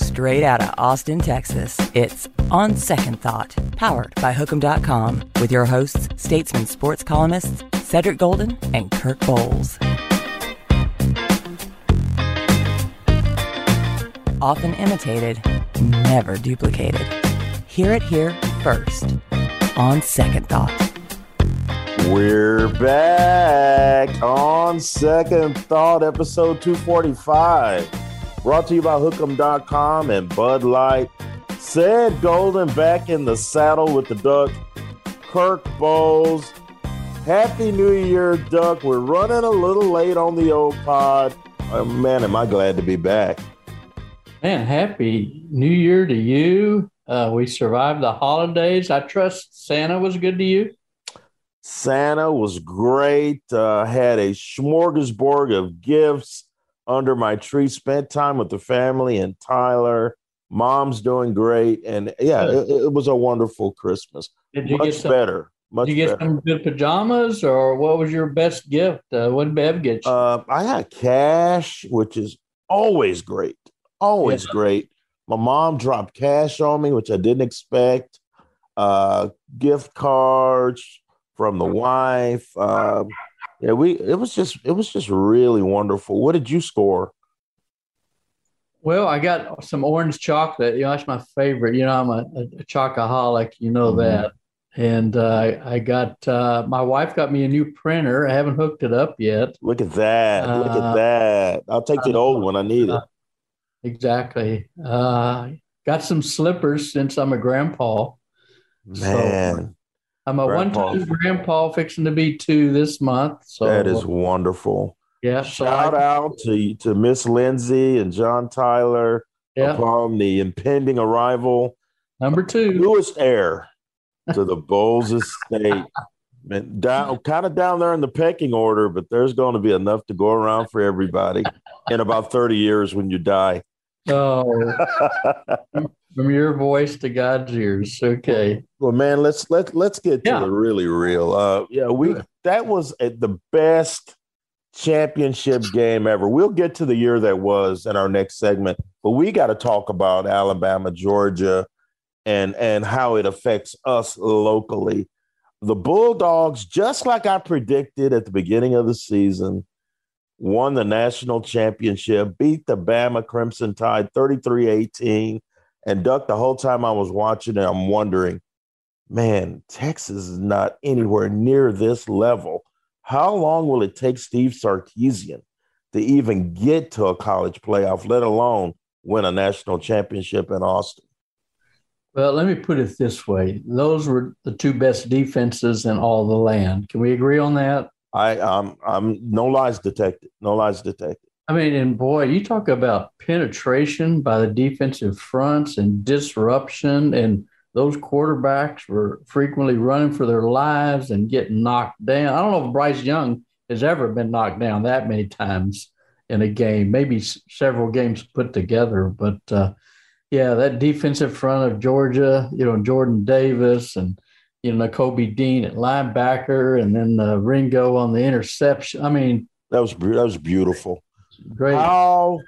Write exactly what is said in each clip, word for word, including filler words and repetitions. Straight out of Austin, Texas, it's On Second Thought, powered by Hook'em dot com, with your hosts, Statesman sports columnists Cedric Golden and Kirk Bowles. Often imitated, never duplicated. Hear it here first, On Second Thought. We're back on Second Thought, episode two forty-five. Brought to you by Hook'em dot com and Bud Light. Said Golden back in the saddle with the Duck. Kirk Bowles. Happy New Year, Duck. We're running a little late on the old pod. Oh, man, am I glad to be back. Man, happy New Year to you. Uh, we survived the holidays. I trust Santa was good to you. Santa was great. Uh, had a smorgasbord of gifts under my tree, spent time with the family and Tyler. Mom's doing great. And yeah, it, it was a wonderful Christmas. Did you much get some, better. Much did you get better. Some good pajamas, or what was your best gift? Uh, what did Bev get you? Uh, I got cash, which is always great. Always yeah. great. My mom dropped cash on me, which I didn't expect. Uh, gift cards from the wife. Uh, Yeah, we it was just it was just really wonderful. What did you score? Well, I got some orange chocolate. You know, that's my favorite. You know, I'm a, a chocoholic. You know mm-hmm. that. And uh, I got uh, my wife got me a new printer. I haven't hooked it up yet. Look at that! Uh, Look at that! I'll take the old one. I need uh, it. Exactly. Uh, got some slippers since I'm a grandpa. Man. So, I'm a grandpa. one-time grandpa fixing to be two this month. So that is wonderful. Yeah. Shout so I, out to to Miss Lindsay and John Tyler yeah. upon the impending arrival. Number two. Newest heir to the Bowles estate. down, kind of down there in the pecking order, but there's going to be enough to go around for everybody in about thirty years when you die. Oh, from your voice to God's ears. Okay. Well, man, let's let let's get yeah. to the really real. Uh, yeah, we that was a, the best championship game ever. We'll get to the year that was in our next segment, but we got to talk about Alabama, Georgia, and and how it affects us locally. The Bulldogs, just like I predicted at the beginning of the season, won the national championship, beat the Bama Crimson Tide thirty-three eighteen. And, Duck, the whole time I was watching it, I'm wondering, man, Texas is not anywhere near this level. How long will it take Steve Sarkeesian to even get to a college playoff, let alone win a national championship in Austin? Well, let me put it this way. Those were the two best defenses in all the land. Can we agree on that? I, I'm, I'm no lies detected. No lies detected. I mean, and boy, you talk about penetration by the defensive fronts and disruption, and those quarterbacks were frequently running for their lives and getting knocked down. I don't know if Bryce Young has ever been knocked down that many times in a game, maybe several games put together. But, uh, yeah, that defensive front of Georgia, you know, Jordan Davis and you know, Nakobe Dean at linebacker, and then uh, Ringo on the interception. I mean, that was that was beautiful. Great. How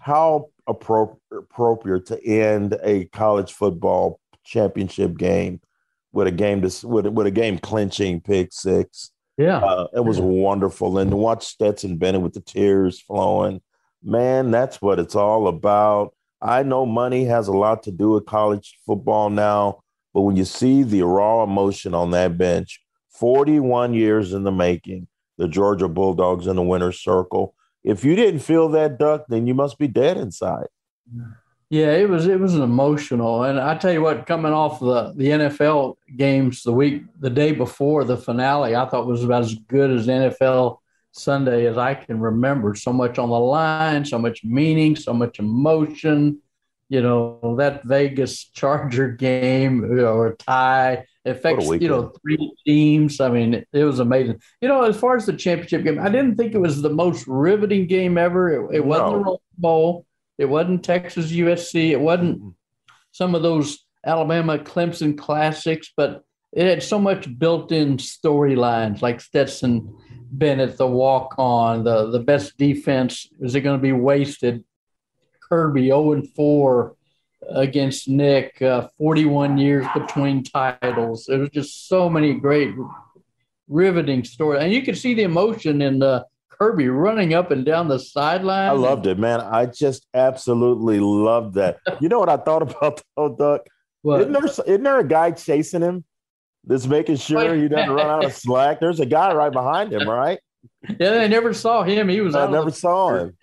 how appro- appropriate to end a college football championship game with a game to, with with a game clinching pick six. Yeah, uh, it was wonderful, and to watch Stetson Bennett with the tears flowing, man, that's what it's all about. I know money has a lot to do with college football now. But when you see the raw emotion on that bench, forty-one years in the making, the Georgia Bulldogs in the winner's circle. If you didn't feel that, Duck, then you must be dead inside. Yeah, it was it was an emotional. And I tell you what, coming off the, the N F L games the week, the day before the finale, I thought was about as good as N F L Sunday as I can remember. So much on the line, so much meaning, so much emotion. you know, that Vegas Charger game, you know, a tie, affects, you know, three teams. I mean, it was amazing. You know, as far as the championship game, I didn't think it was the most riveting game ever. It, it wasn't the Rose Bowl. It wasn't Texas U S C. It wasn't some of those Alabama Clemson classics, but it had so much built-in storylines like Stetson Bennett, the walk-on, the, the best defense. Is it going to be wasted? Kirby, oh and four against Nick, uh, forty-one years between titles. There was just so many great, riveting stories. And you could see the emotion in uh, Kirby running up and down the sideline. I loved it, man. I just absolutely loved that. You know what I thought about, though, Duck? Isn't there, isn't there a guy chasing him that's making sure he doesn't run out of slack? There's a guy right behind him, right? Yeah, they never saw him. He was I out never saw him.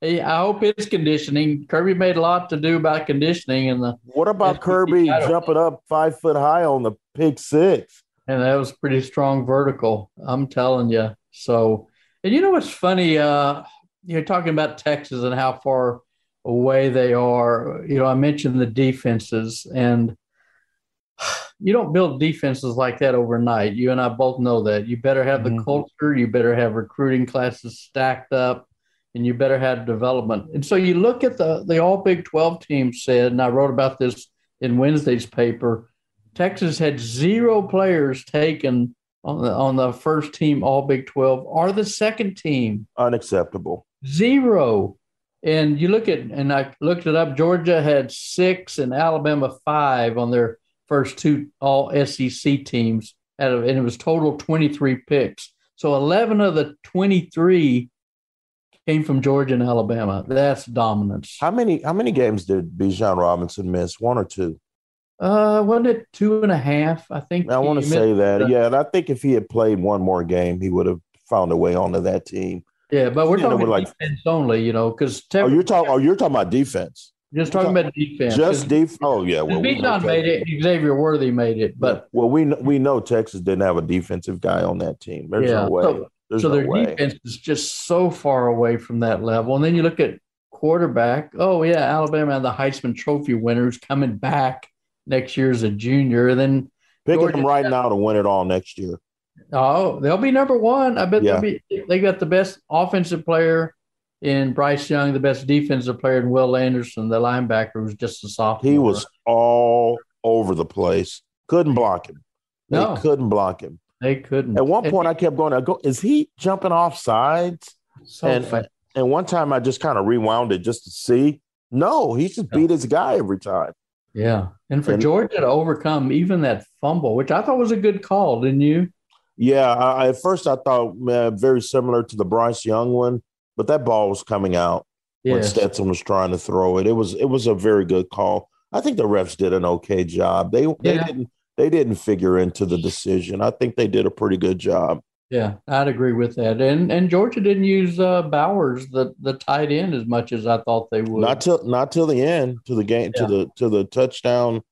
Hey, I hope it's conditioning. Kirby made a lot to do about conditioning. And the What about S P C Kirby jumping up five foot high on the pick six? And that was pretty strong vertical, I'm telling you. So, and you know what's funny? Uh, you're talking about Texas and how far away they are. You know, I mentioned the defenses, and you don't build defenses like that overnight. You and I both know that. You better have mm-hmm. the culture. You better have recruiting classes stacked up. And you better have development. And so you look at the, the all Big twelve team said, and I wrote about this in Wednesday's paper, Texas had zero players taken on the, on the first team all Big twelve or the second team. Unacceptable. Zero. And you look at, and I looked it up, Georgia had six and Alabama five on their first two all S E C teams, out of, and it was total twenty-three picks. So eleven of the twenty-three came from Georgia and Alabama. That's dominance. How many how many games did Bijan Robinson miss? One or two? Uh, wasn't it two and a half? I think. I want to say that. That. Yeah, and I think if he had played one more game, he would have found a way onto that team. Yeah, but we're you talking know, we're like, defense only, you know, because te- oh, you're talking oh, you're talking about defense. Just talking about defense. Just defense. Oh yeah, well, Bijan made it. Xavier Worthy made it, but well, we we know Texas didn't have a defensive guy on that team. There's yeah, no way. So, There's so no their way. Defense is just so far away from that level. And then you look at quarterback. Oh, yeah, Alabama and the Heisman Trophy winners coming back next year as a junior. And then picking Georgia them right had, now to win it all next year. Oh, they'll be number one. I bet yeah. they'll be. They got the best offensive player in Bryce Young, the best defensive player in Will Anderson, the linebacker, was just a sophomore. He was all over the place. Couldn't block him. They no. couldn't block him. They couldn't. At one point, I kept going, I go, is he jumping off sides? So and, fast. And one time, I just kind of rewound it just to see. No, he just beat his guy every time. Yeah. And for and, Georgia to overcome even that fumble, which I thought was a good call, didn't you? Yeah. I, at first, I thought uh, very similar to the Bryce Young one, but that ball was coming out yes. when Stetson was trying to throw it. It was it was a very good call. I think the refs did an okay job. They, they yeah. didn't. They didn't figure into the decision. I think they did a pretty good job. Yeah, I'd agree with that. And and Georgia didn't use uh, Bowers, the the tight end, as much as I thought they would. Not till not till the end, to the game, yeah. to the to the touchdown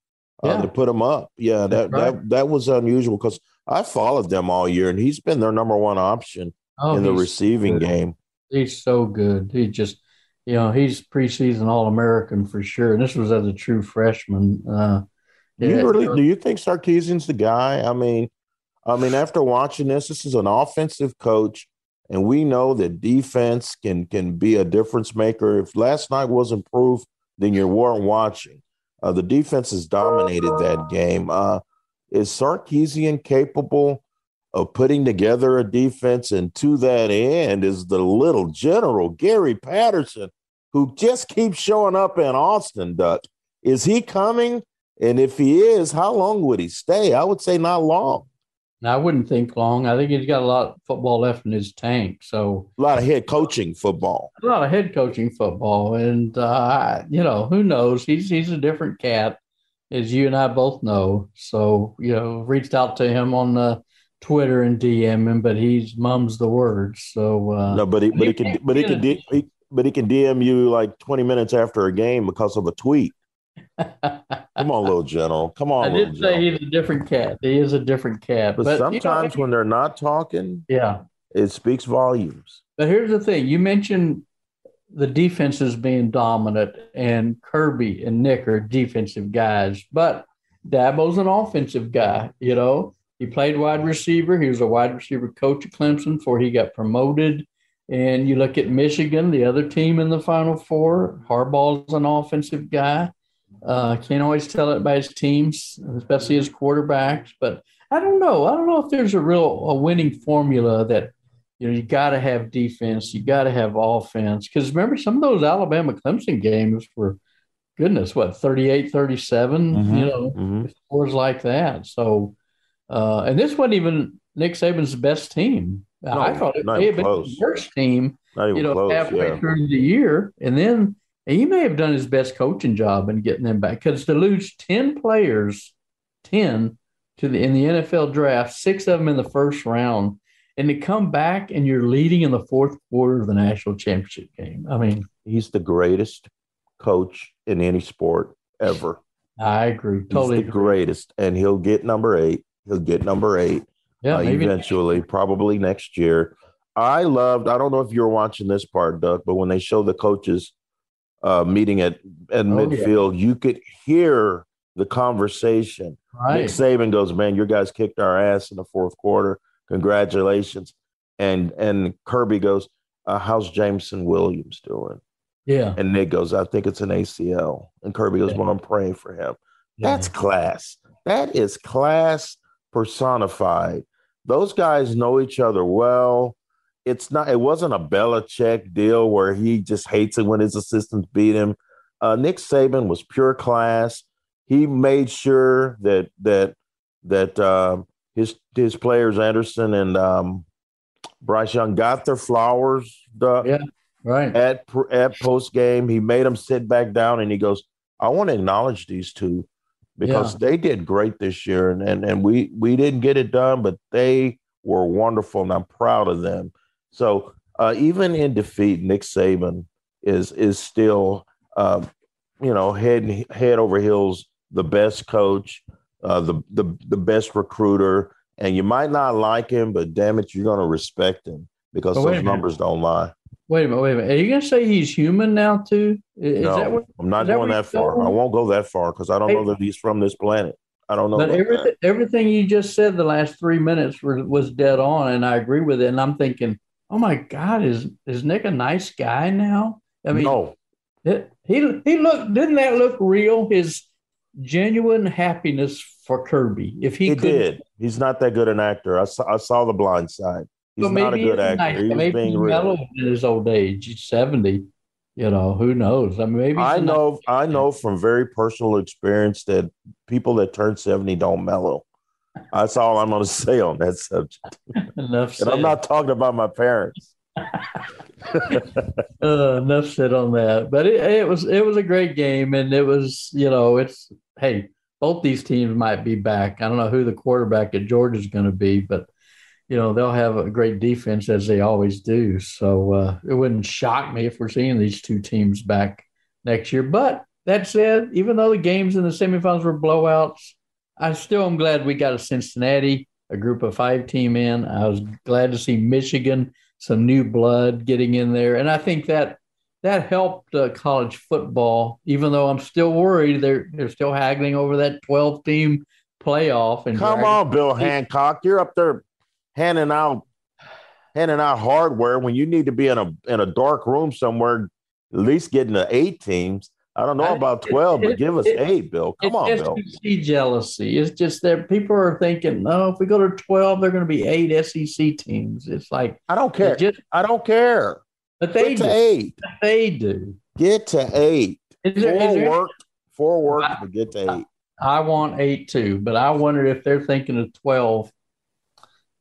uh, yeah. to put him up. Yeah, that right. that that was unusual because I followed them all year, and he's been their number one option oh, in the receiving so game. He's so good. He just, you know, he's preseason All-American for sure. And this was as a true freshman. Uh, Do you, really, do you think Sarkeesian's the guy? I mean, I mean, after watching this, this is an offensive coach, and we know that defense can can be a difference maker. If last night wasn't proof, then you weren't watching. Uh, the defense has dominated that game. Uh, is Sarkeesian capable of putting together a defense? And to that end is the little general, Gary Patterson, who just keeps showing up in Austin, Duck. Is he coming? And if he is, how long would he stay? I would say not long. I wouldn't think long. I think he's got a lot of football left in his tank. So a lot of head coaching football. A lot of head coaching football, and uh, you know, who knows? He's he's a different cat, as you and I both know. So you know, reached out to him on uh, Twitter and D M him, but he's mum's the word. So uh, no, but he but he can but he can D, he, but he can D M you like twenty minutes after a game because of a tweet. Come on, little general. Come on, I did little say general. He's a different cat. He is a different cat. But, but sometimes you know, when they're not talking, yeah, it speaks volumes. But here's the thing. You mentioned the defense is being dominant, and Kirby and Nick are defensive guys, but Dabo's an offensive guy. You know, he played wide receiver. He was a wide receiver coach at Clemson before he got promoted. And you look at Michigan, the other team in the Final Four, Harbaugh's an offensive guy. Uh, can't always tell it by his teams, especially his quarterbacks. But I don't know. I don't know if there's a real a winning formula that, you know, you got to have defense, you got to have offense. Because remember, some of those Alabama-Clemson games were, goodness, what, thirty-eight, thirty-seven, mm-hmm, you know, mm-hmm. scores like that. So, uh, and this wasn't even Nick Saban's best team. No, I thought it may have been his worst team, you know, close, halfway yeah. through the year. And then he may have done his best coaching job in getting them back. Because to lose ten players, ten to the in the N F L draft, six of them in the first round, and to come back and you're leading in the fourth quarter of the national championship game. I mean, he's the greatest coach in any sport ever. I agree. Totally. He's the agree. greatest. And he'll get number eight. He'll get number eight. Yeah, uh, eventually, next probably next year. I loved, I don't know if you were watching this part, Doug, but when they show the coaches uh, meeting at, at oh, midfield, yeah. you could hear the conversation. Right. Nick Saban goes, man, your guys kicked our ass in the fourth quarter. Congratulations. And and Kirby goes, uh, how's Jameson Williams doing? Yeah. And Nick goes, I think it's an A C L. And Kirby goes, yeah. well, I'm praying for him. Yeah. That's class. That is class personified. Those guys know each other well. It's not. It wasn't a Belichick deal where he just hates it when his assistants beat him. Uh, Nick Saban was pure class. He made sure that that that uh, his his players Anderson and um, Bryce Young got their flowers. Uh, yeah, right. At at post game, he made them sit back down, and he goes, "I want to acknowledge these two." Because yeah. they did great this year, and, and and we we didn't get it done, but they were wonderful, and I'm proud of them. So uh, even in defeat, Nick Saban is is still, uh, you know, head head over heels the best coach, uh, the the the best recruiter, and you might not like him, but damn it, you're going to respect him because those numbers don't lie. Wait a minute, wait a minute. Are you going to say he's human now, too? Is no, that what, I'm not going that, that far. Going? I won't go that far because I don't hey, know that he's from this planet. I don't know. But everything, that. everything you just said the last three minutes were, was dead on, and I agree with it. And I'm thinking, oh, my God, is is Nick a nice guy now? I mean, no. It, he, he looked – didn't that look real, his genuine happiness for Kirby? If he, he did. He's not that good an actor. I saw, I saw The Blind Side. He's but not maybe a good actor. Nice. He was maybe being mellowed in his old age. He's seventy. You know, who knows? I mean, maybe I know. Nice I know from very personal experience that people that turn seventy don't mellow. That's all I'm going to say on that subject. Enough said. And I'm not talking about my parents. uh, enough said on that. But it, it was it was a great game, and it was you know it's hey both these teams might be back. I don't know who the quarterback at Georgia is going to be, but. You know, they'll have a great defense as they always do. So uh, it wouldn't shock me if we're seeing these two teams back next year. But that said, even though the games in the semifinals were blowouts, I still am glad we got a Cincinnati, a group of five team in. I was glad to see Michigan, some new blood getting in there. And I think that that helped uh, college football, even though I'm still worried they're, they're still haggling over that twelve-team playoff. And Come on, Bill Hancock, you're up there. Handing out, handing out hardware when you need to be in a in a dark room somewhere, at least getting to eight teams. I don't know about twelve, but give us eight, Bill. Come on, Bill. S E C jealousy. It's just that people are thinking, no, if we go to twelve, they're going to be eight S E C teams. It's like I don't care. Just, I don't care. But they Get to do. eight. They do. Get to eight. Is there, four is there, work. Four work. I, but get to eight. I, I want eight too, but I wonder if they're thinking of twelve.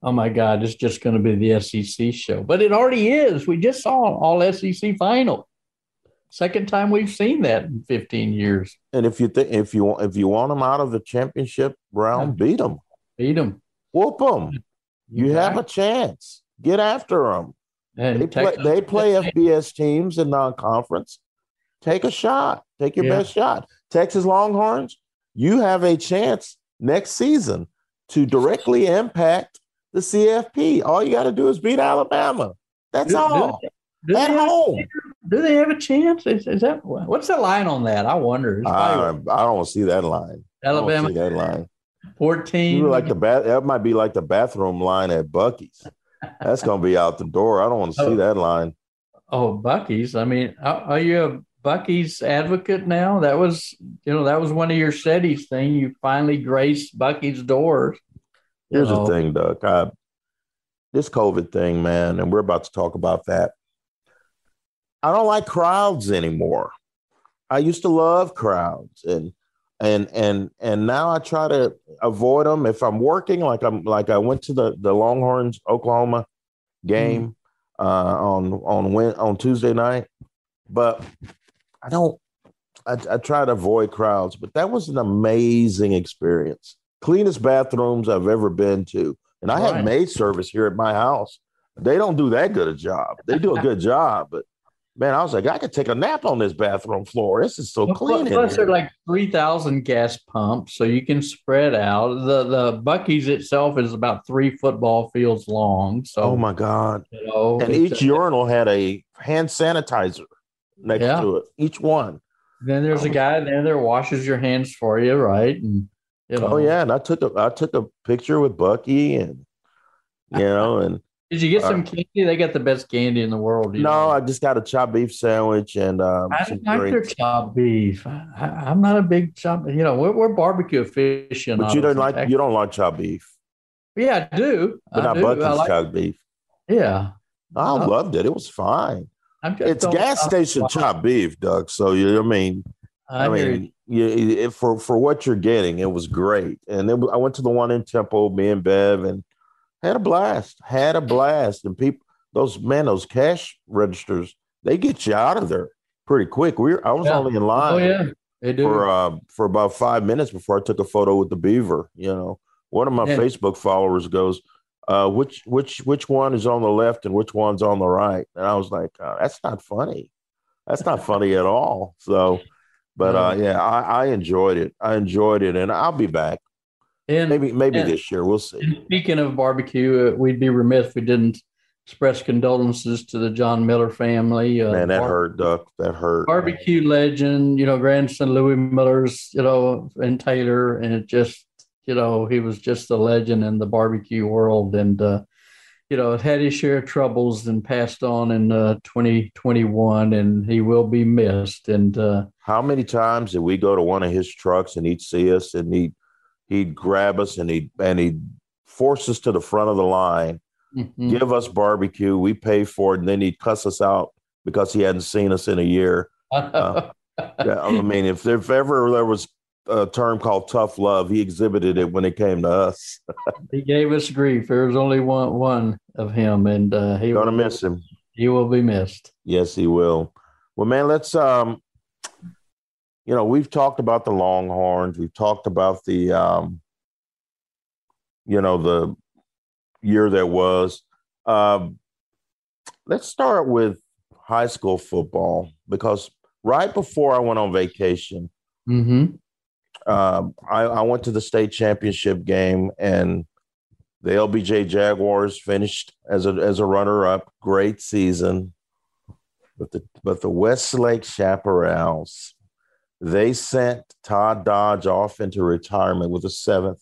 Oh, my God, it's just going to be the S E C show. But it already is. We just saw an all-S E C final. Second time we've seen that in fifteen years. And if you think if you want if you want them out of the championship round, beat them. Beat them. Whoop them. You right. have a chance. Get after them. And they play, they play F B S teams in non-conference. Take a shot. Take your yeah. best shot. Texas Longhorns, you have a chance next season to directly impact the C F P. All you got to do is beat Alabama. That's do, all. Do, do at home. Do they have a chance? Is, is that what's the line on that? I wonder. I, like, I don't see that line. Alabama, I don't see that line. Fourteen. You like the bath? That might be like the bathroom line at Buc-ee's. That's going to be out the door. I don't want to oh, see that line. Oh, Buc-ee's. I mean, are, are you a Buc-ee's advocate now? That was, you know, that was one of your SETI's thing. You finally graced Buc-ee's doors. Here's oh. the thing, Doug. I, this COVID thing, man, and we're about to talk about that. I don't like crowds anymore. I used to love crowds, and and and and now I try to avoid them. If I'm working, like I'm like I went to the the Longhorns Oklahoma game mm-hmm. uh, on on on Tuesday night, but I don't. I, I try to avoid crowds, but that was an amazing experience. Cleanest bathrooms I've ever been to, and I right. have maid service here at my house. They don't do that good a job. They do a good job, but. Man, I was like, I could take a nap on this bathroom floor. This is so clean. Plus, there are like three thousand gas pumps, so you can spread out. The the Buc-ee's itself is about three football fields long. So, oh, my God. You know, and each a, urinal had a hand sanitizer next yeah. to it, each one. Then there's oh, a guy there that washes your hands for you, right? And you know. Oh, yeah, and I took a, I took a picture with Buc-ee and, you know, and. Did you get some candy? They got the best candy in the world. No, know? I just got a chopped beef sandwich and um, I some like their chopped beef. I, I, I'm not a big chopped. You know, we're, we're barbecue aficionados. But you don't like actually. you don't like chopped beef. Yeah, I do. But not Buc-ee's like, chopped beef. Yeah, I um, loved it. It was fine. I'm just it's gas station wow. chopped beef, Doug. So you, I mean, I, I mean, you, it, for for what you're getting, it was great. And then I went to the one in Temple, me and Bev, and. Had a blast, had a blast. And people, those men, those cash registers, they get you out of there pretty quick. We were, I was yeah. only in line oh, yeah. they do. for uh, for about five minutes before I took a photo with the beaver. You know, one of my yeah. Facebook followers goes, uh, which which which one is on the left and which one's on the right? And I was like, uh, that's not funny. That's not funny at all. So, but uh, yeah, I, I enjoyed it. I enjoyed it. And I'll be back. And, maybe maybe and, this year. We'll see. Speaking of barbecue, uh, we'd be remiss if we didn't express condolences to the John Miller family. Uh, man, that bar- hurt, Doug. That hurt. Barbecue man. legend, you know, grandson Louis Miller's, you know, and Taylor. And it just, you know, he was just a legend in the barbecue world. And, uh, you know, it had his share of troubles and passed on in uh, twenty twenty-one, and he will be missed. And uh, how many times did we go to one of his trucks and he'd see us and he'd, He'd grab us and he'd, and he'd force us to the front of the line, mm-hmm. give us barbecue, we pay for it, and then he'd cuss us out because he hadn't seen us in a year. Uh, yeah, I mean, if, if ever there was a term called tough love, he exhibited it when it came to us. He gave us grief. There was only one one of him, and uh, he gonna will, miss him. He will be missed. Yes, he will. Well, man, let's um. You know, we've talked about the Longhorns. We've talked about the, um, you know, the year that was. Um, let's start with high school football, because right before I went on vacation, mm-hmm. uh, I, I went to the state championship game, and the L B J Jaguars finished as a as a runner-up. Great season, but the but the Westlake Chaparrals. They sent Todd Dodge off into retirement with a seventh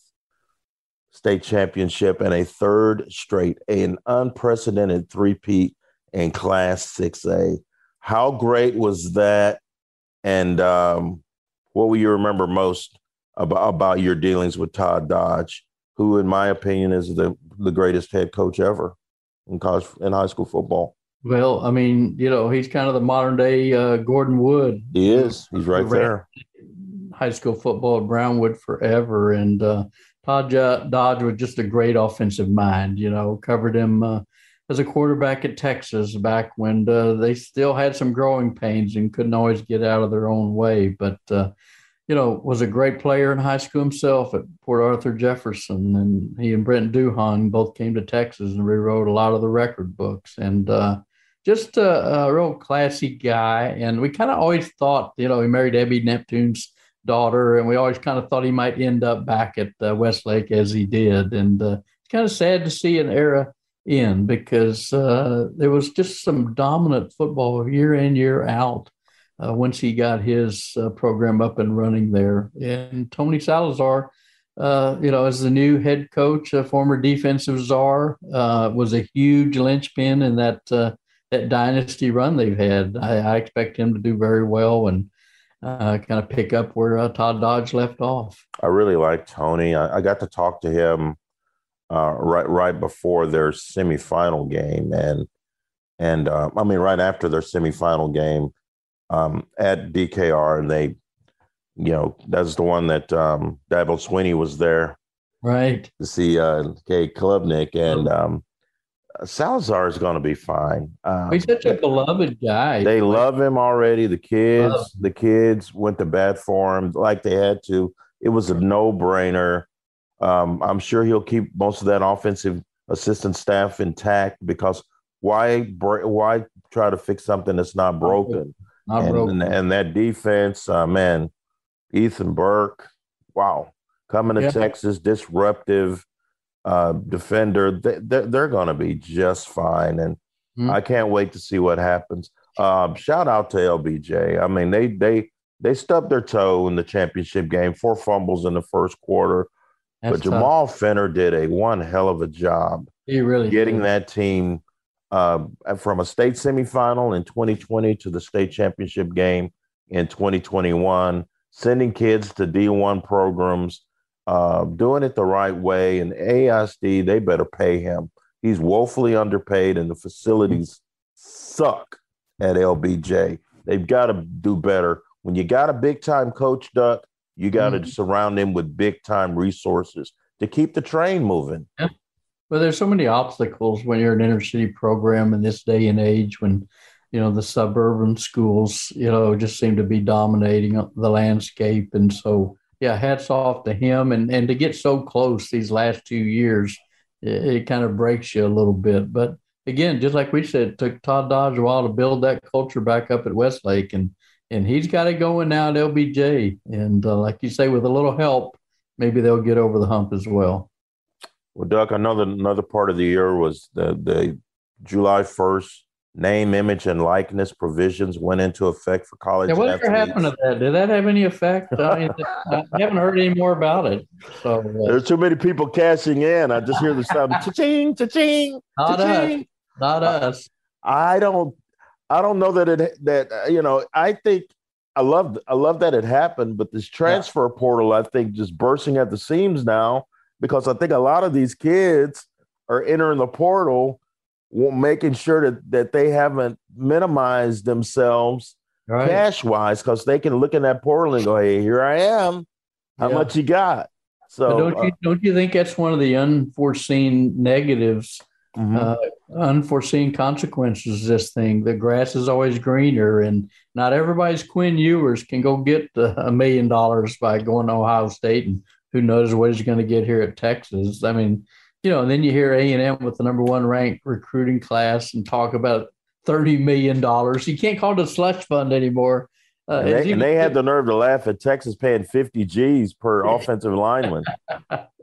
state championship and a third straight, an unprecedented three-peat in Class six A. How great was that? And um, what will you remember most about, about your dealings with Todd Dodge, who, in my opinion, is the, the greatest head coach ever in college in high school football? Well, I mean, you know, he's kind of the modern-day uh, Gordon Wood. He is. He's right there. High school football at Brownwood forever. And uh, Todd Dodge was just a great offensive mind, you know, covered him uh, as a quarterback at Texas back when uh, they still had some growing pains and couldn't always get out of their own way. But, uh, you know, was a great player in high school himself at Port Arthur Jefferson. And he and Brent Duhon both came to Texas and rewrote a lot of the record books. And, uh, Just a, a real classy guy. And we kind of always thought, you know, he married Abby Neptune's daughter, and we always kind of thought he might end up back at uh, Westlake as he did. And uh, it's kind of sad to see an era in, because uh, there was just some dominant football year in, year out uh, once he got his uh, program up and running there. And Tony Salazar, uh, you know, as the new head coach, a former defensive czar, uh, was a huge linchpin in that uh, that dynasty run they've had. I, I expect him to do very well and uh, kind of pick up where uh, Todd Dodge left off. I really like Tony. I, I got to talk to him Uh, right, right before their semifinal game, and and uh, I mean, right after their semifinal game um, at D K R, and they, you know, that's the one that um, Dabo Swinney was there, right, to see uh, Kay Klubnik, and um, Salazar is going to be fine. Um, He's such a beloved guy. They love him already. The kids, love. the kids went to bat for him like they had to. It was a no-brainer. Um, I'm sure he'll keep most of that offensive assistant staff intact, because why why try to fix something that's not broken? Not and, broken. And, and that defense, uh, man, Ethan Burke, wow, coming to yeah. Texas, disruptive uh, defender. They, they're they're going to be just fine, and mm-hmm. I can't wait to see what happens. Uh, shout out to L B J. I mean, they they they stubbed their toe in the championship game, four fumbles in the first quarter. That's but Jamal tough. Finner did a one hell of a job he really getting did. that team uh, from a state semifinal in twenty twenty to the state championship game in twenty twenty-one, sending kids to D one programs, uh, doing it the right way. And A I S D, they better pay him. He's woefully underpaid, and the facilities suck at L B J. They've got to do better. When you got a big-time coach, Duck, you got to mm-hmm. surround them with big-time resources to keep the train moving. Yeah. Well, there's so many obstacles when you're an inner-city program in this day and age, when, you know, the suburban schools, you know, just seem to be dominating the landscape. And so, yeah, hats off to him. And, and to get so close these last two years, it, it kind of breaks you a little bit. But, again, just like we said, it took Todd Dodge a while to build that culture back up at Westlake, and And he's got it going now at L B J. And uh, like you say, with a little help, maybe they'll get over the hump as well. Well, Doug, another another part of the year was the, the July first name, image, and likeness provisions went into effect for college athletes. Yeah, whatever happened to that? Did that have any effect? I, I haven't heard any more about it. So uh, there's too many people cashing in. I just hear the sound, cha-ching, cha-ching, not cha-ching. Us. Not us. I, I don't. I don't know that it that uh, you know. I think I love I love that it happened, but this transfer yeah. portal, I think, just bursting at the seams now, because I think a lot of these kids are entering the portal, making sure that that they haven't minimized themselves right. cash wise, because they can look in that portal and go, "Hey, here I am. How yeah. much you got?" So but don't you uh, don't you think that's one of the unforeseen negatives? Mm-hmm. Uh, unforeseen consequences, this thing. The grass is always greener, and not everybody's Quinn Ewers can go get a million dollars by going to Ohio State, and who knows what he's going to get here at Texas. I mean, you know, and then you hear A and M with the number one ranked recruiting class and talk about thirty million dollars. You can't call it a slush fund anymore. Uh, and they, and they had the nerve to laugh at Texas paying fifty G's per offensive lineman.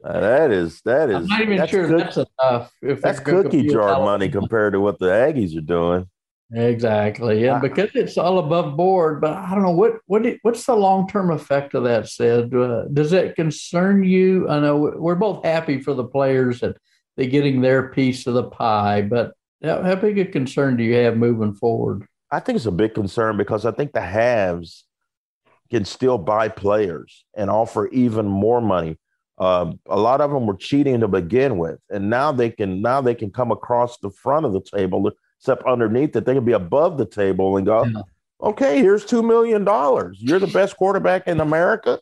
Uh, that is, that is, I'm not even that's sure cook, that's enough. If that's cookie jar money compared to what the Aggies are doing. Exactly. And I, because it's all above board, but I don't know what, what, what's the long-term effect of that, Sid? Uh, does that concern you? I know we're both happy for the players that they're getting their piece of the pie, but how, how big a concern do you have moving forward? I think it's a big concern, because I think the haves can still buy players and offer even more money. Uh, a lot of them were cheating to begin with, and now they can now they can come across the front of the table, except underneath it, they can be above the table and go, yeah. okay, here's two million dollars. You're the best quarterback in America,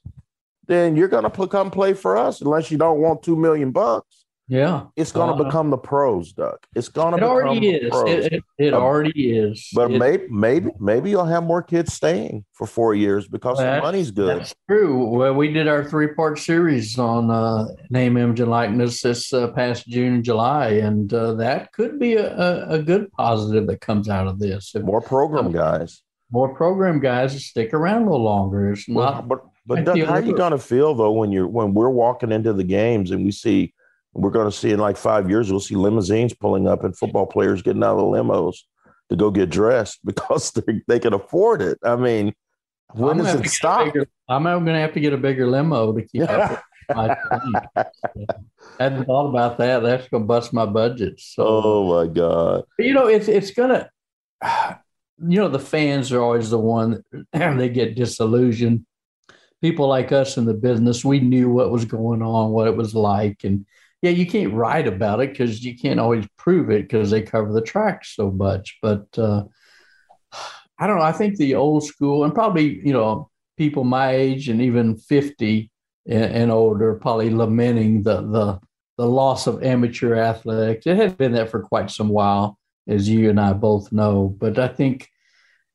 then you're going to come play for us unless you don't want two million dollars bucks. Yeah. It's going to uh, become the pros, Doug. It's going to it become already the is. pros. It, it, it um, already is. But it, maybe, maybe, maybe you'll have more kids staying for four years because the money's good. That's true. Well, we did our three-part series on uh, name, image, and likeness this uh, past June and July, and uh, that could be a, a, a good positive that comes out of this. If, more program um, guys. More program guys that stick around a little longer. It's well, not. But, but Doug, how are you going to feel though when you're when we're walking into the games and we see We're going to see in like five years, we'll see limousines pulling up and football players getting out of the limos to go get dressed because they, they can afford it. I mean, when I'm does it stop? Bigger, I'm going to have to get a bigger limo to keep up with my team. I hadn't thought about that. That's going to bust my budget. So. Oh, my God. But, you know, it's it's going to – you know, the fans are always the one – they get disillusioned. People like us in the business, we knew what was going on, what it was like. And, yeah, you can't write about it because you can't always prove it because they cover the tracks so much. But uh, I don't know. I think the old school and probably, you know, people my age and even fifty and, and older probably lamenting the, the the loss of amateur athletics. It has been that for quite some while, as you and I both know. But I think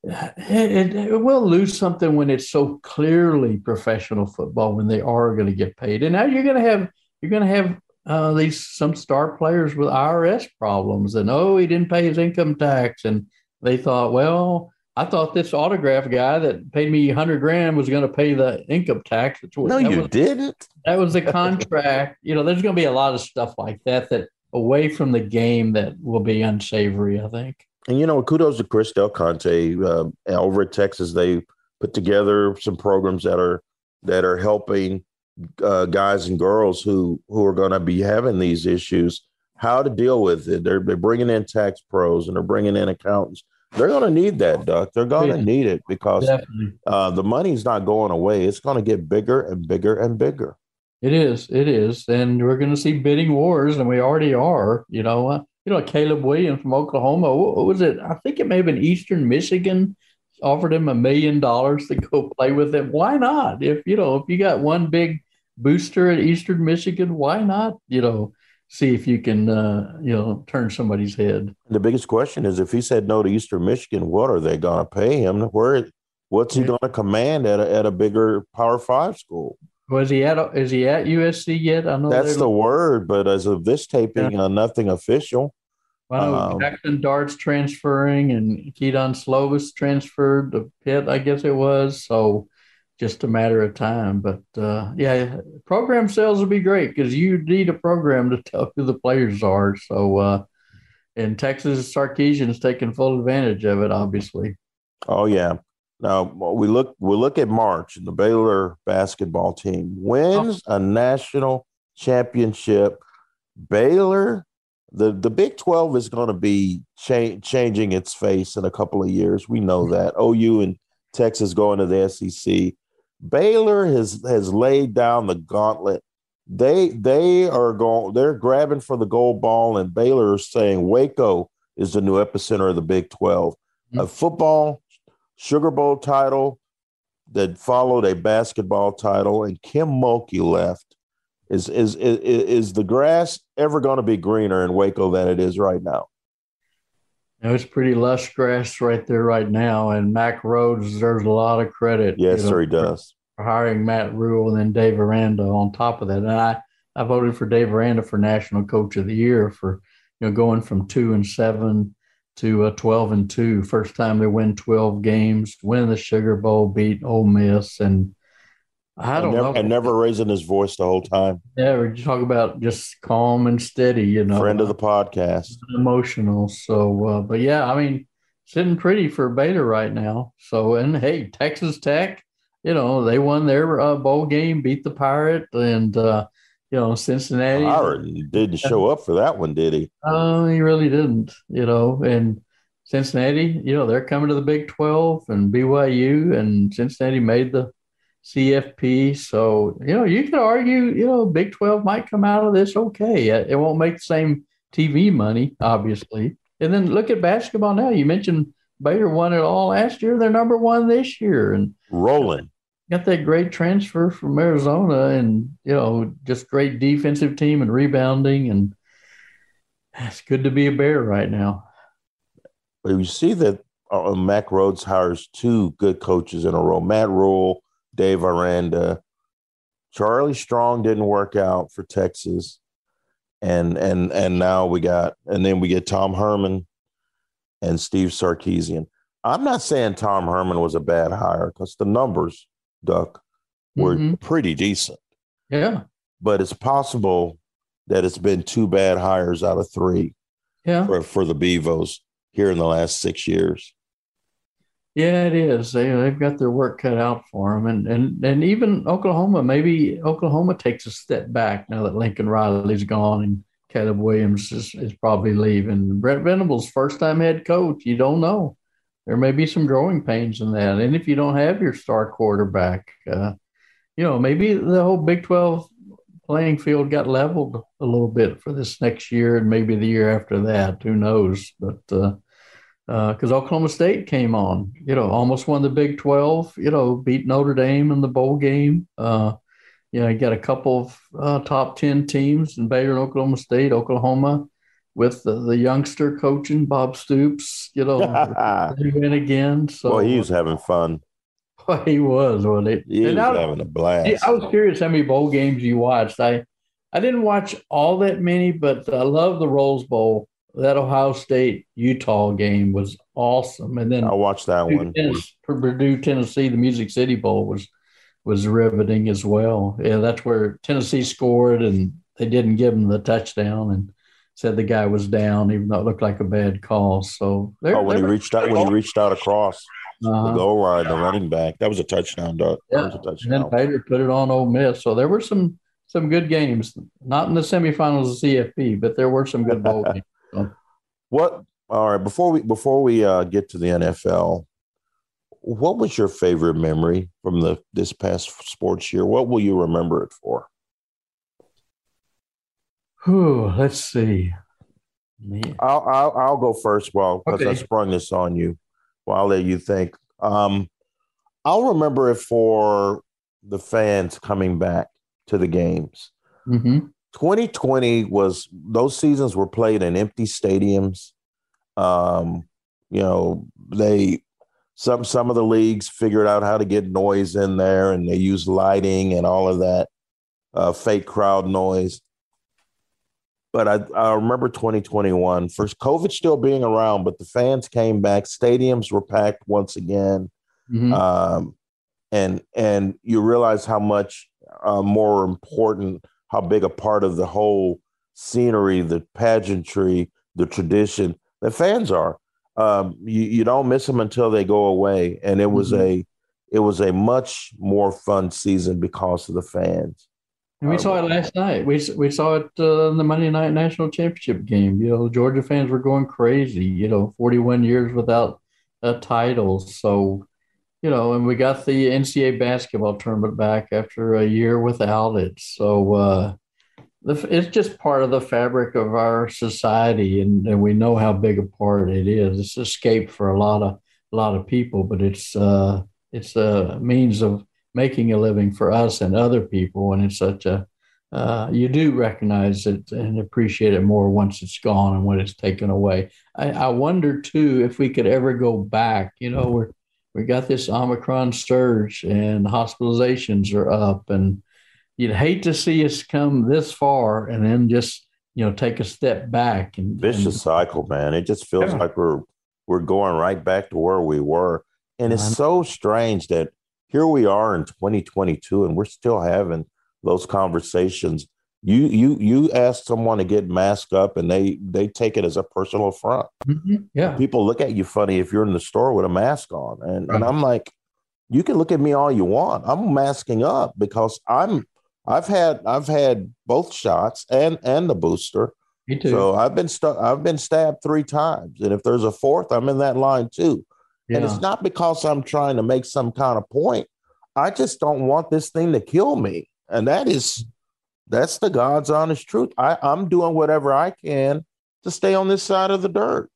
it, it will lose something when it's so clearly professional football, when they are going to get paid. And now you're going to have you're going to have. Uh, these some star players with I R S problems, and oh, he didn't pay his income tax, and they thought, well, I thought this autograph guy that paid me a hundred grand was going to pay the income tax. What, no, you was, didn't. That was the contract. You know, there's going to be a lot of stuff like that that away from the game that will be unsavory, I think. And you know, kudos to Chris Del Conte uh, over at Texas. They put together some programs that are that are helping. Uh, guys and girls who who are going to be having these issues, how to deal with it. They're, they're bringing in tax pros and they're bringing in accountants. They're going to need that, Doc. They're going to need it because uh, the money's not going away. It's going to get bigger and bigger and bigger. It is. It is. And we're going to see bidding wars, and we already are. You know, uh, you know, Caleb Williams from Oklahoma, what, what was it? I think it may have been Eastern Michigan offered him a million dollars to go play with him. Why not? If, you know, if you got one big booster at Eastern Michigan, why not, you know, see if you can, uh, you know, turn somebody's head. The biggest question is if he said no to Eastern Michigan, what are they going to pay him? Where, what's he yeah. going to command at a, at a bigger Power Five school? Was he at, is he at U S C yet? I know that's the word, but as of this taping, yeah. uh, nothing official. Well, um, Jackson Dart's transferring and Keaton Slovis transferred to Pitt, I guess it was. So, just a matter of time. But, uh, yeah, program sales would be great because you need a program to tell who the players are. So, uh, and Texas, Sarkeesian is taking full advantage of it, obviously. Oh, yeah. Now, we look we look at March, and the Baylor basketball team wins oh. a national championship. Baylor, the, the Big twelve is going to be cha- changing its face in a couple of years. We know that. O U and Texas going to the S E C. Baylor has has laid down the gauntlet. They they are going. They're grabbing for the gold ball, and Baylor is saying Waco is the new epicenter of the Big twelve. Mm-hmm. A football Sugar Bowl title that followed a basketball title, and Kim Mulkey left. Is is is, is the grass ever going to be greener in Waco than it is right now? It's pretty lush grass right there right now, and Mac Rhodes deserves a lot of credit. Yes, you know, sir, he does. For hiring Matt Rhule and then Dave Aranda on top of that. And I, I voted for Dave Aranda for National Coach of the Year for, you know, going from two and seven to uh, twelve and two. First time they win twelve games, win the Sugar Bowl, beat Ole Miss, and I don't and never, know. And never raising his voice the whole time. Yeah, we talk about just calm and steady, you know. Friend of the podcast. Emotional. So, uh, but yeah, I mean, sitting pretty for Baylor right now. So, and hey, Texas Tech, you know, they won their uh, bowl game, beat the Pirate, and, uh, you know, Cincinnati. Pirate didn't show up for that one, did he? Oh, uh, he really didn't, you know, and Cincinnati, you know, they're coming to the Big twelve and B Y U, and Cincinnati made the C F P. So, you know, you could argue, you know, Big twelve might come out of this okay. It won't make the same T V money, obviously. And then look at basketball now. You mentioned Baylor won it all last year. They're number one this year. And rolling. Got that great transfer from Arizona and, you know, just great defensive team and rebounding. And it's good to be a Bear right now. Well, you see that uh, Mac Rhodes hires two good coaches in a row. Matt Rhule, Dave Aranda. Charlie Strong didn't work out for Texas. And and and now we got and then we get Tom Herman and Steve Sarkeesian. I'm not saying Tom Herman was a bad hire because the numbers, Duck, were mm-hmm. pretty decent. Yeah. But it's possible that it's been two bad hires out of three yeah. for, for the Beavos here in the last six years. Yeah, it is. They, they've got their work cut out for them. And, and, and even Oklahoma, maybe Oklahoma takes a step back now that Lincoln Riley's gone and Caleb Williams is, is probably leaving. Brent Venables, first-time head coach, you don't know. There may be some growing pains in that. And if you don't have your star quarterback, uh, you know, maybe the whole Big twelve playing field got leveled a little bit for this next year and maybe the year after that. Who knows? But uh, because uh, Oklahoma State came on, you know, almost won the Big twelve, you know, beat Notre Dame in the bowl game. Uh, you know, you got a couple of uh, top ten teams in Baylor and Oklahoma State, Oklahoma, with the, the youngster coaching, Bob Stoops, you know, and again. So, well, he was having fun. Well, he was, wasn't it? He and was I, having a blast. I was curious how many bowl games you watched. I, I didn't watch all that many, but I love the Rose Bowl. That Ohio State-Utah game was awesome. And then I watched that Purdue, one. Tennessee, Purdue, Tennessee, the Music City Bowl was was riveting as well. Yeah, that's where Tennessee scored, and they didn't give him the touchdown and said the guy was down, even though it looked like a bad call. So oh, when he reached out, when he reached out across uh-huh. the goal line, the running back, that was a touchdown. Doug. Yeah. That was a touchdown. And then Baylor put it on Ole Miss. So there were some some good games, not in the semifinals of C F P, but there were some good bowl games. What? All right. Before we before we uh, get to the N F L, what was your favorite memory from the this past sports year? What will you remember it for? Whew, let's see. Man. I'll, I'll I'll go first. Well, because okay. I sprung this on you. Well, I'll let you think. Um, I'll remember it for the fans coming back to the games. Mm-hmm. twenty twenty was those seasons were played in empty stadiums. Um, you know, they some some of the leagues figured out how to get noise in there, and they used lighting and all of that uh, fake crowd noise. But I, I remember twenty twenty-one, first COVID still being around, but the fans came back. Stadiums were packed once again, mm-hmm. um, and and you realize how much uh, more important. How big a part of the whole scenery, the pageantry, the tradition that fans are. Um, you, you don't miss them until they go away. And it was mm-hmm. a it was a much more fun season because of the fans. And we um, saw it last night. We we saw it uh, in the Monday Night National Championship game. You know, Georgia fans were going crazy. You know, forty-one years without a title. So. You know, and we got the N C A A basketball tournament back after a year without it. So uh, it's just part of the fabric of our society, and, and we know how big a part it is. It's escape for a lot of a lot of people, but it's uh, it's a means of making a living for us and other people. And it's such a uh, you do recognize it and appreciate it more once it's gone and when it's taken away. I, I wonder too if we could ever go back. You know, we're We got this Omicron surge and hospitalizations are up, and you'd hate to see us come this far and then just, you know, take a step back. And vicious and, cycle, man. It just feels yeah. like we're we're going right back to where we were. And it's so strange that here we are in twenty twenty-two and we're still having those conversations. You you you ask someone to get masked up and they they take it as a personal affront. Mm-hmm. Yeah. People look at you funny if you're in the store with a mask on. And right. and I'm like, you can look at me all you want. I'm masking up because I'm I've had I've had both shots and, and the booster. Me too. So I've been stu- I've been stabbed three times. And if there's a fourth, I'm in that line too. Yeah. And it's not because I'm trying to make some kind of point. I just don't want this thing to kill me. And that is That's the God's honest truth. I, I'm doing whatever I can to stay on this side of the dirt.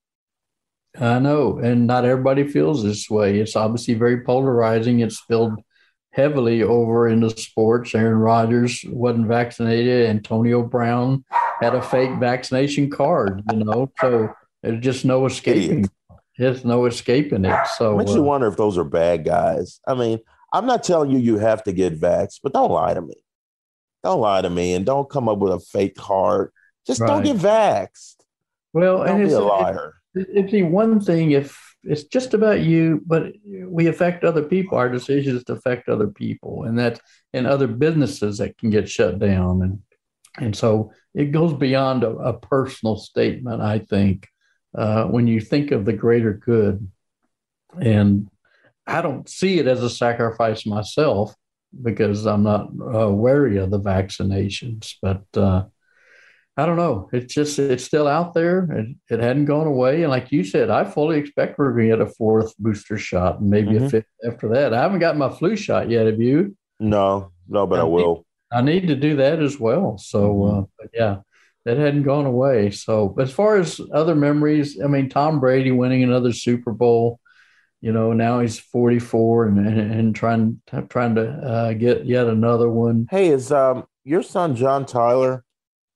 I know. And not everybody feels this way. It's obviously very polarizing. It's spilled heavily over into sports. Aaron Rodgers wasn't vaccinated. Antonio Brown had a fake vaccination card, you know, so there's just no escaping. There's no escaping it. So it makes you uh, wonder if those are bad guys. I mean, I'm not telling you, you have to get vaxxed, but don't lie to me. Don't lie to me and don't come up with a fake card. Just right. don't get vaxxed. Well, don't and it's, be a liar. It's, it's the one thing if it's just about you, but we affect other people. Our decisions affect other people, and that and other businesses that can get shut down. And And so it goes beyond a, a personal statement, I think, uh, when you think of the greater good. And I don't see it as a sacrifice myself because I'm not uh, wary of the vaccinations. But uh, I don't know. It's just it's still out there. It, it hadn't gone away. And like you said, I fully expect we're going to get a fourth booster shot and maybe mm-hmm. a fifth after that. I haven't got my flu shot yet. Have you? No, no, but I, I will. I need to do that as well. So, mm-hmm. uh, but yeah, that hadn't gone away. So as far as other memories, I mean, Tom Brady winning another Super Bowl, you know, now he's forty-four and and, and trying, trying to uh, get yet another one. Hey, is um your son, John Tyler,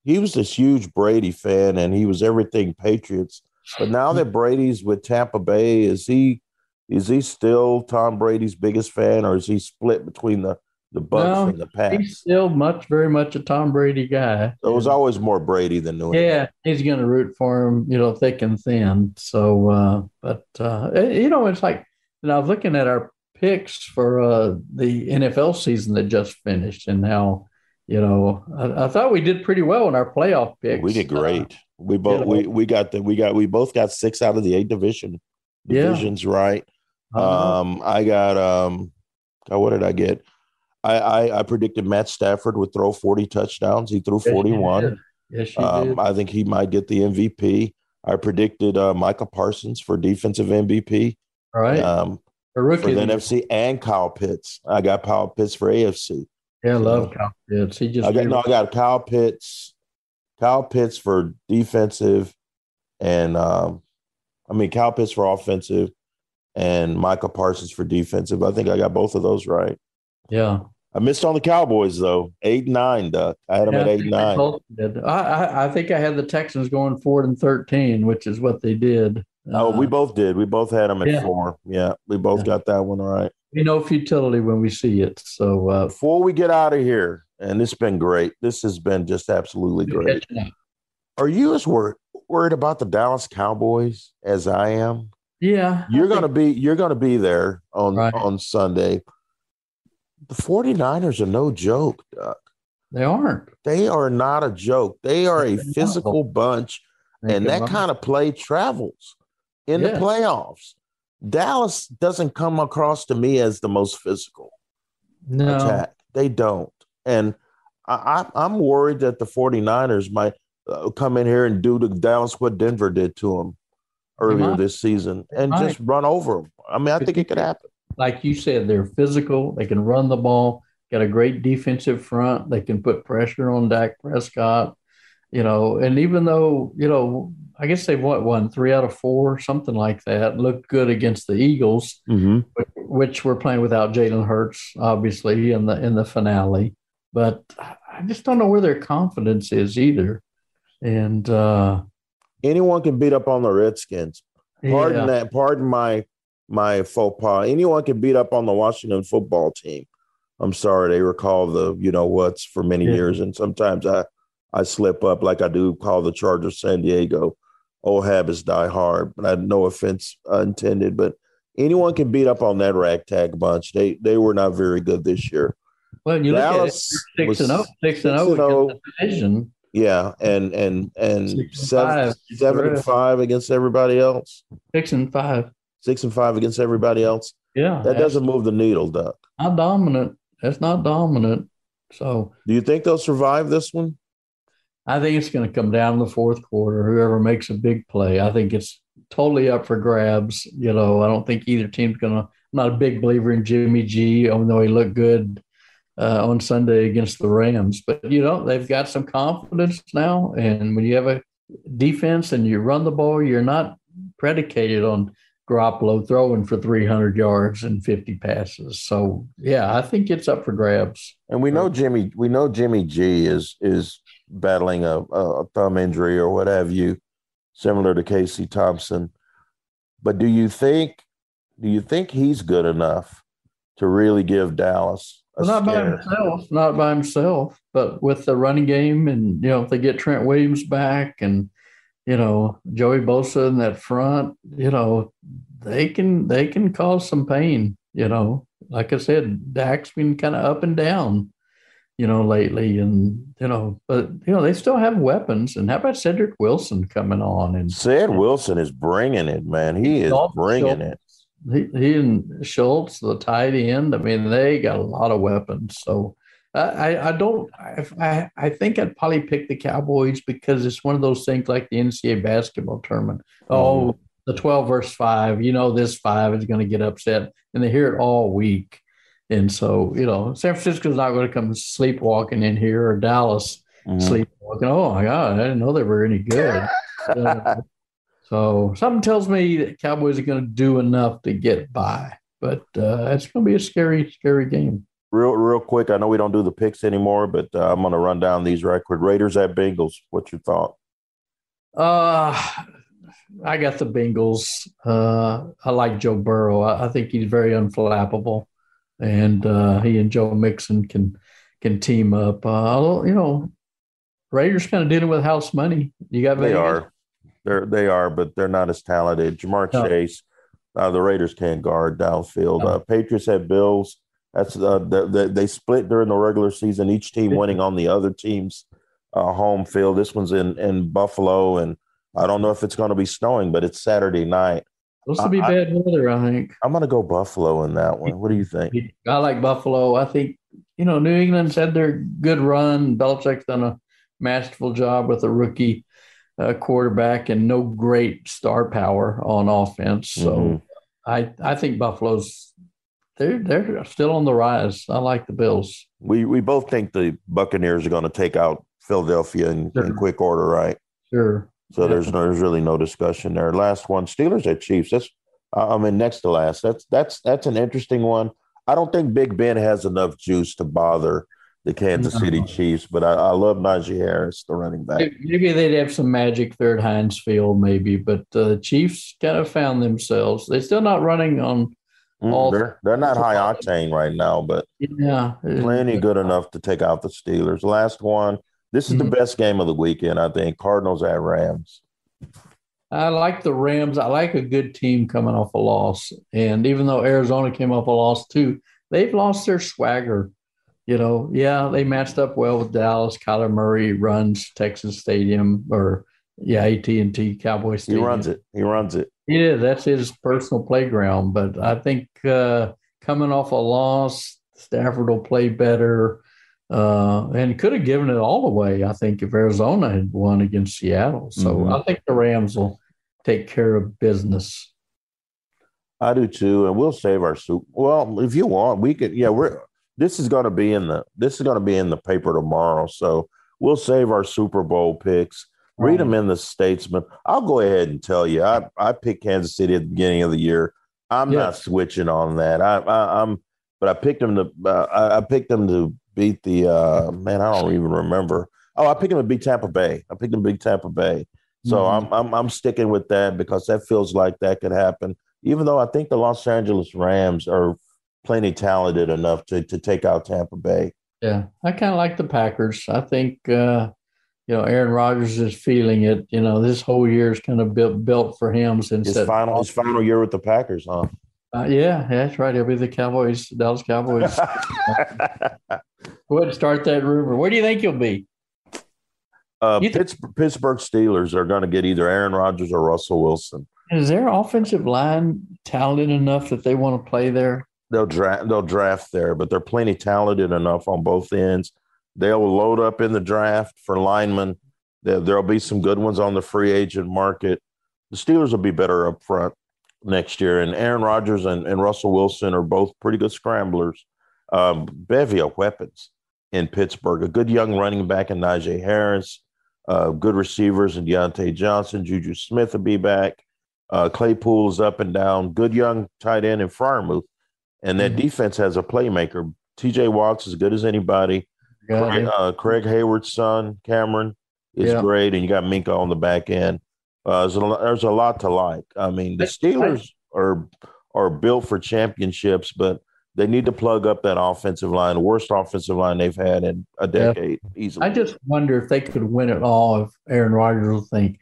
he was this huge Brady fan and he was everything Patriots. But now that Brady's with Tampa Bay, is he, is he still Tom Brady's biggest fan, or is he split between the The Bucks no, and the Pats? He's still much, very much a Tom Brady guy. So it was always more Brady than New England. Yeah, he's going to root for him, you know, thick and thin. So, uh, but, uh, you know, it's like, and I was looking at our picks for uh, the N F L season that just finished and how, you know, I, I thought we did pretty well in our playoff picks. We did great. Uh, we both, you know, we, we got the, we got, we both got six out of the eight division divisions, yeah. right? Uh-huh. Um, I got, um, God, what did I get? I, I, I predicted Matt Stafford would throw forty touchdowns. He threw forty-one. Yes, you did. Yes, you um, did. I think he might get the M V P. I predicted uh, Michael Parsons for defensive M V P. All right. Um, for the N F C, and Kyle Pitts. I got Kyle Pitts for A F C. Yeah, I so, love Kyle Pitts. He just I got, no, I got Kyle Pitts. Kyle Pitts for defensive, and um, I mean Kyle Pitts for offensive, and Michael Parsons for defensive. I think I got both of those right. Yeah. I missed on the Cowboys, though. Eight, nine, Duck. I had them yeah, at eight, nine. I, I, I think I had the Texans going forward in thirteen, which is what they did. Oh, uh, we both did. We both had them at yeah. four. Yeah, we both yeah. got that one right. We know futility when we see it. So uh, before we get out of here, and it's been great. This has been just absolutely great. Are you as wor- worried about the Dallas Cowboys as I am? Yeah. You're going to be you're going to be there on right. on Sunday. The 49ers are no joke, Doug. They aren't. They are not a joke. They are a physical bunch, and that kind of play travels in yes. the playoffs. Dallas doesn't come across to me as the most physical no. attack. They don't. And I, I, I'm worried that the 49ers might uh, come in here and do to Dallas what Denver did to them earlier this season and just run over them. I mean, I think it could happen. Like you said, they're physical. They can run the ball, got a great defensive front. They can put pressure on Dak Prescott, you know, and even though, you know, I guess they've won, won three out of four, something like that, looked good against the Eagles, mm-hmm. which, which were playing without Jalen Hurts, obviously, in the in the finale. But I just don't know where their confidence is either. And uh, anyone can beat up on the Redskins. Pardon yeah. that. Pardon my. My faux pas. Anyone can beat up on the Washington football team. I'm sorry. They were called the, you know, what's for many yeah. years. And sometimes I, I slip up like I do call the Chargers San Diego. Old habits die hard, but I no offense intended, but anyone can beat up on that ragtag bunch. They, they were not very good this year. Well, you Dallas look at it, six and oh, six and oh against the division. Yeah, and and and seven, seven and five against everybody else. Six and five. Six and five against everybody else. Yeah. That doesn't move the needle, Doug. Not dominant. That's not dominant. So do you think they'll survive this one? I think it's going to come down to the fourth quarter. Whoever makes a big play, I think it's totally up for grabs. You know, I don't think either team's going to, I'm not a big believer in Jimmy G, even though he looked good uh, on Sunday against the Rams. But, you know, they've got some confidence now. And when you have a defense and you run the ball, you're not predicated on Garoppolo throwing for three hundred yards and fifty passes. So, yeah, I think it's up for grabs. And we know Jimmy we know Jimmy G is is battling a, a thumb injury or what have you, similar to Casey Thompson. But do you think do you think he's good enough to really give Dallas a well, not scare? by himself, not by himself, but with the running game and, you know, if they get Trent Williams back and you know, Joey Bosa in that front, you know, they can they can cause some pain, you know. Like I said, Dak's been kind of up and down. you know, lately. And, you know, but, you know, they still have weapons. And how about Cedric Wilson coming on? And Ced Wilson is bringing it, man. He is bringing Schultz. it. He, he and Schultz, the tight end. I mean, they got a lot of weapons. So I, I don't I, – I think I'd probably pick the Cowboys because it's one of those things like the N C A A basketball tournament. Oh, the twelve versus five, you know this five is going to get upset, and they hear it all week. And so, you know, San Francisco's not going to come sleepwalking in here, or Dallas mm-hmm. sleepwalking. Oh, my God, I didn't know they were any good. so, so something tells me that Cowboys are going to do enough to get by. But uh, it's going to be a scary, scary game. Real real quick, I know we don't do the picks anymore, but uh, I'm going to run down these right quick. Raiders at Bengals, what's your thought? Uh, I got the Bengals. Uh, I like Joe Burrow. I, I think he's very unflappable, and uh, he and Joe Mixon can can team up. Uh, you know, Raiders kind of dealing with house money. You got They are. They're, they are, but they're not as talented. Jamar no. Chase, uh, the Raiders can't guard downfield. No. Uh, Patriots at Bills. That's uh, the, the, they split during the regular season, each team winning on the other team's uh, home field. This one's in, in Buffalo, and I don't know if it's going to be snowing, but it's Saturday night. It's supposed to be bad I, weather, I think. I'm going to go Buffalo in that one. What do you think? I like Buffalo. I think, you know, New England's had their good run. Belichick's done a masterful job with a rookie uh, quarterback and no great star power on offense. So mm-hmm. I, I think Buffalo's – They're, they're still on the rise. I like the Bills. We we both think the Buccaneers are going to take out Philadelphia in, sure. in quick order, right? Sure. So yeah. there's no, there's really no discussion there. Last one, Steelers at Chiefs. That's I mean next to last. That's that's that's an interesting one. I don't think Big Ben has enough juice to bother the Kansas no. City Chiefs, but I, I love Najee Harris, the running back. Maybe they'd have some magic there at Heinz Field, maybe. But the uh, Chiefs kind of found themselves. They're still not running on. Mm, they're, they're not high octane right now, but yeah, plenty good enough to take out the Steelers. Last one. This is mm-hmm. the best game of the weekend, I think. Cardinals at Rams. I like the Rams. I like a good team coming off a loss. And even though Arizona came off a loss too, they've lost their swagger. You know, yeah, they matched up well with Dallas. Kyler Murray runs Texas Stadium or, yeah, A T and T Cowboy Stadium. He runs it. He runs it. Yeah, that's his personal playground. But I think uh, coming off a loss, Stafford will play better uh, and could have given it all away, I think, if Arizona had won against Seattle. So mm-hmm. I think the Rams will take care of business. I do, too. And we'll save our soup. Well, if you want, we could. Yeah, we're this is going to be in the this is going to be in the paper tomorrow. So we'll save our Super Bowl picks. Read them in the Statesman. I'll go ahead and tell you. I, I picked Kansas City at the beginning of the year. I'm yes. not switching on that. I, I I'm, but I picked them to. Uh, I picked them to beat the. Uh, man, I don't even remember. Oh, I picked them to beat Tampa Bay. I picked them to beat Tampa Bay. So mm-hmm. I'm I'm I'm sticking with that because that feels like that could happen. Even though I think the Los Angeles Rams are plenty talented enough to to take out Tampa Bay. Yeah, I kind of like the Packers. I think. Uh... You know, Aaron Rodgers is feeling it. You know, this whole year is kind of built built for him since his that, final his final year with the Packers, huh? Uh, yeah, that's right. He'll be the Cowboys, Dallas Cowboys. Go ahead and start that rumor. Where do you think he'll be? Uh, you th- Pittsburgh Steelers are going to get either Aaron Rodgers or Russell Wilson. Is their offensive line talented enough that they want to play there? They'll draft. They'll draft there, but they're plenty talented enough on both ends. They'll load up in the draft for linemen. There, there'll be some good ones on the free agent market. The Steelers will be better up front next year. And Aaron Rodgers and, and Russell Wilson are both pretty good scramblers. Um, bevy of weapons in Pittsburgh. A good young running back in Najee Harris. Uh, good receivers in Deontay Johnson. Juju Smith will be back. Uh, Claypool's up and down. Good young tight end in Fryermuth. And that mm-hmm. defense has a playmaker. T J Watt's as good as anybody. Craig, uh, Craig Hayward's son, Cameron, is yeah. great, and you got Minka on the back end. Uh, there's, a, there's a lot to like. I mean, the Steelers are are built for championships, but they need to plug up that offensive line, the worst offensive line they've had in a decade yeah. easily. I just wonder if they could win it all if Aaron Rodgers will think,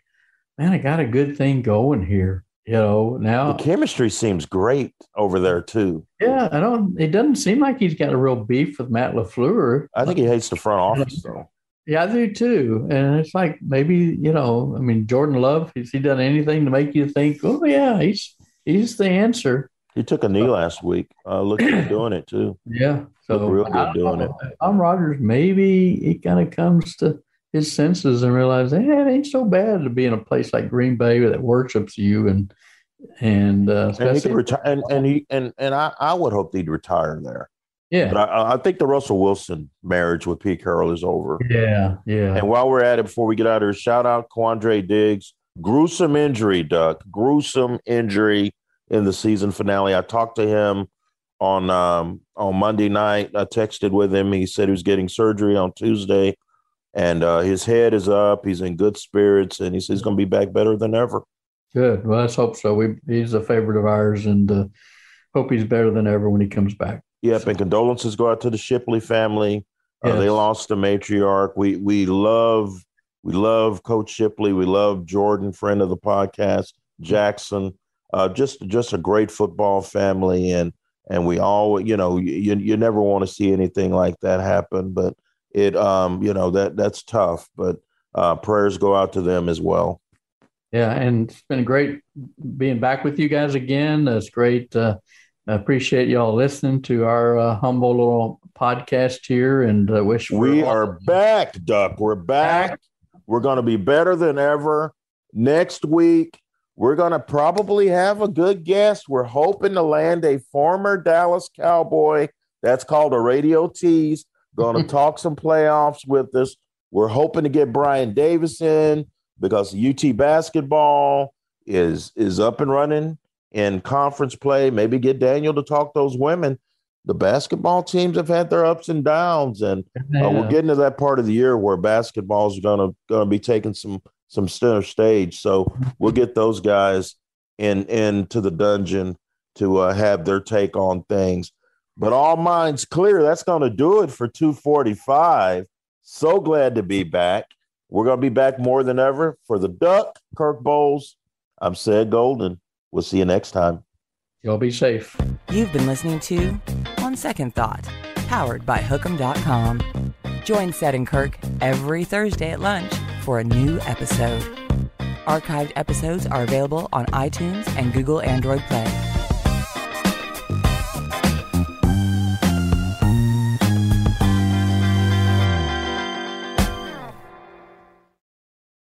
man, I got a good thing going here. You know, now the chemistry seems great over there too. Yeah, I don't. It doesn't seem like he's got a real beef with Matt LaFleur. I think he hates the front office though. Yeah, I do too. And it's like maybe you know, I mean, Jordan Love. Has he done anything to make you think? Oh yeah, he's he's the answer. He took a knee but, last week. Uh, look at him doing it too. Yeah, so looked real good doing it. Tom Rogers, maybe he kind of comes to his senses and realize, hey, it ain't so bad to be in a place like Green Bay that worships you and and uh, and he could retire, and and, he, and and I I would hope he'd retire there. Yeah, but I, I think the Russell Wilson marriage with Pete Carroll is over. Yeah, yeah. And while we're at it, before we get out of here, shout out Quandre Diggs, gruesome injury, Duck, gruesome injury in the season finale. I talked to him on um, on Monday night. I texted with him. He said he was getting surgery on Tuesday. And uh, his head is up. He's in good spirits, and he says he's going to be back better than ever. Good. Well, let's hope so. We, he's a favorite of ours, and uh, hope he's better than ever when he comes back. Yep, so. And condolences go out to the Shipley family. Yes. Uh, they lost the matriarch. We we love we love Coach Shipley. We love Jordan, friend of the podcast, Jackson. Uh, just just a great football family, and and we all you know you you never want to see anything like that happen, but. It, um, you know, that that's tough, but uh, prayers go out to them as well. Yeah, and it's been great being back with you guys again. It's great. Uh, I appreciate y'all listening to our uh, humble little podcast here, and uh, wish we are awesome. back, Duck. We're back. back. We're going to be better than ever next week. We're going to probably have a good guest. We're hoping to land a former Dallas Cowboy. That's called a radio tease. Going to talk some playoffs with us. We're hoping to get Brian Davis in because U T basketball is is up and running in conference play. Maybe get Daniel to talk those women. The basketball teams have had their ups and downs, and uh, we're getting to that part of the year where basketball is going to going to be taking some some center stage. So we'll get those guys in into the dungeon to uh, have their take on things. But all minds clear, that's going to do it for two forty-five. So glad to be back. We're going to be back more than ever. For the Duck, Kirk Bowles, I'm Ced Golden. We'll see you next time. Y'all be safe. You've been listening to On Second Thought, powered by Hook'em dot com. Join Ced and Kirk every Thursday at lunch for a new episode. Archived episodes are available on iTunes and Google Android Play.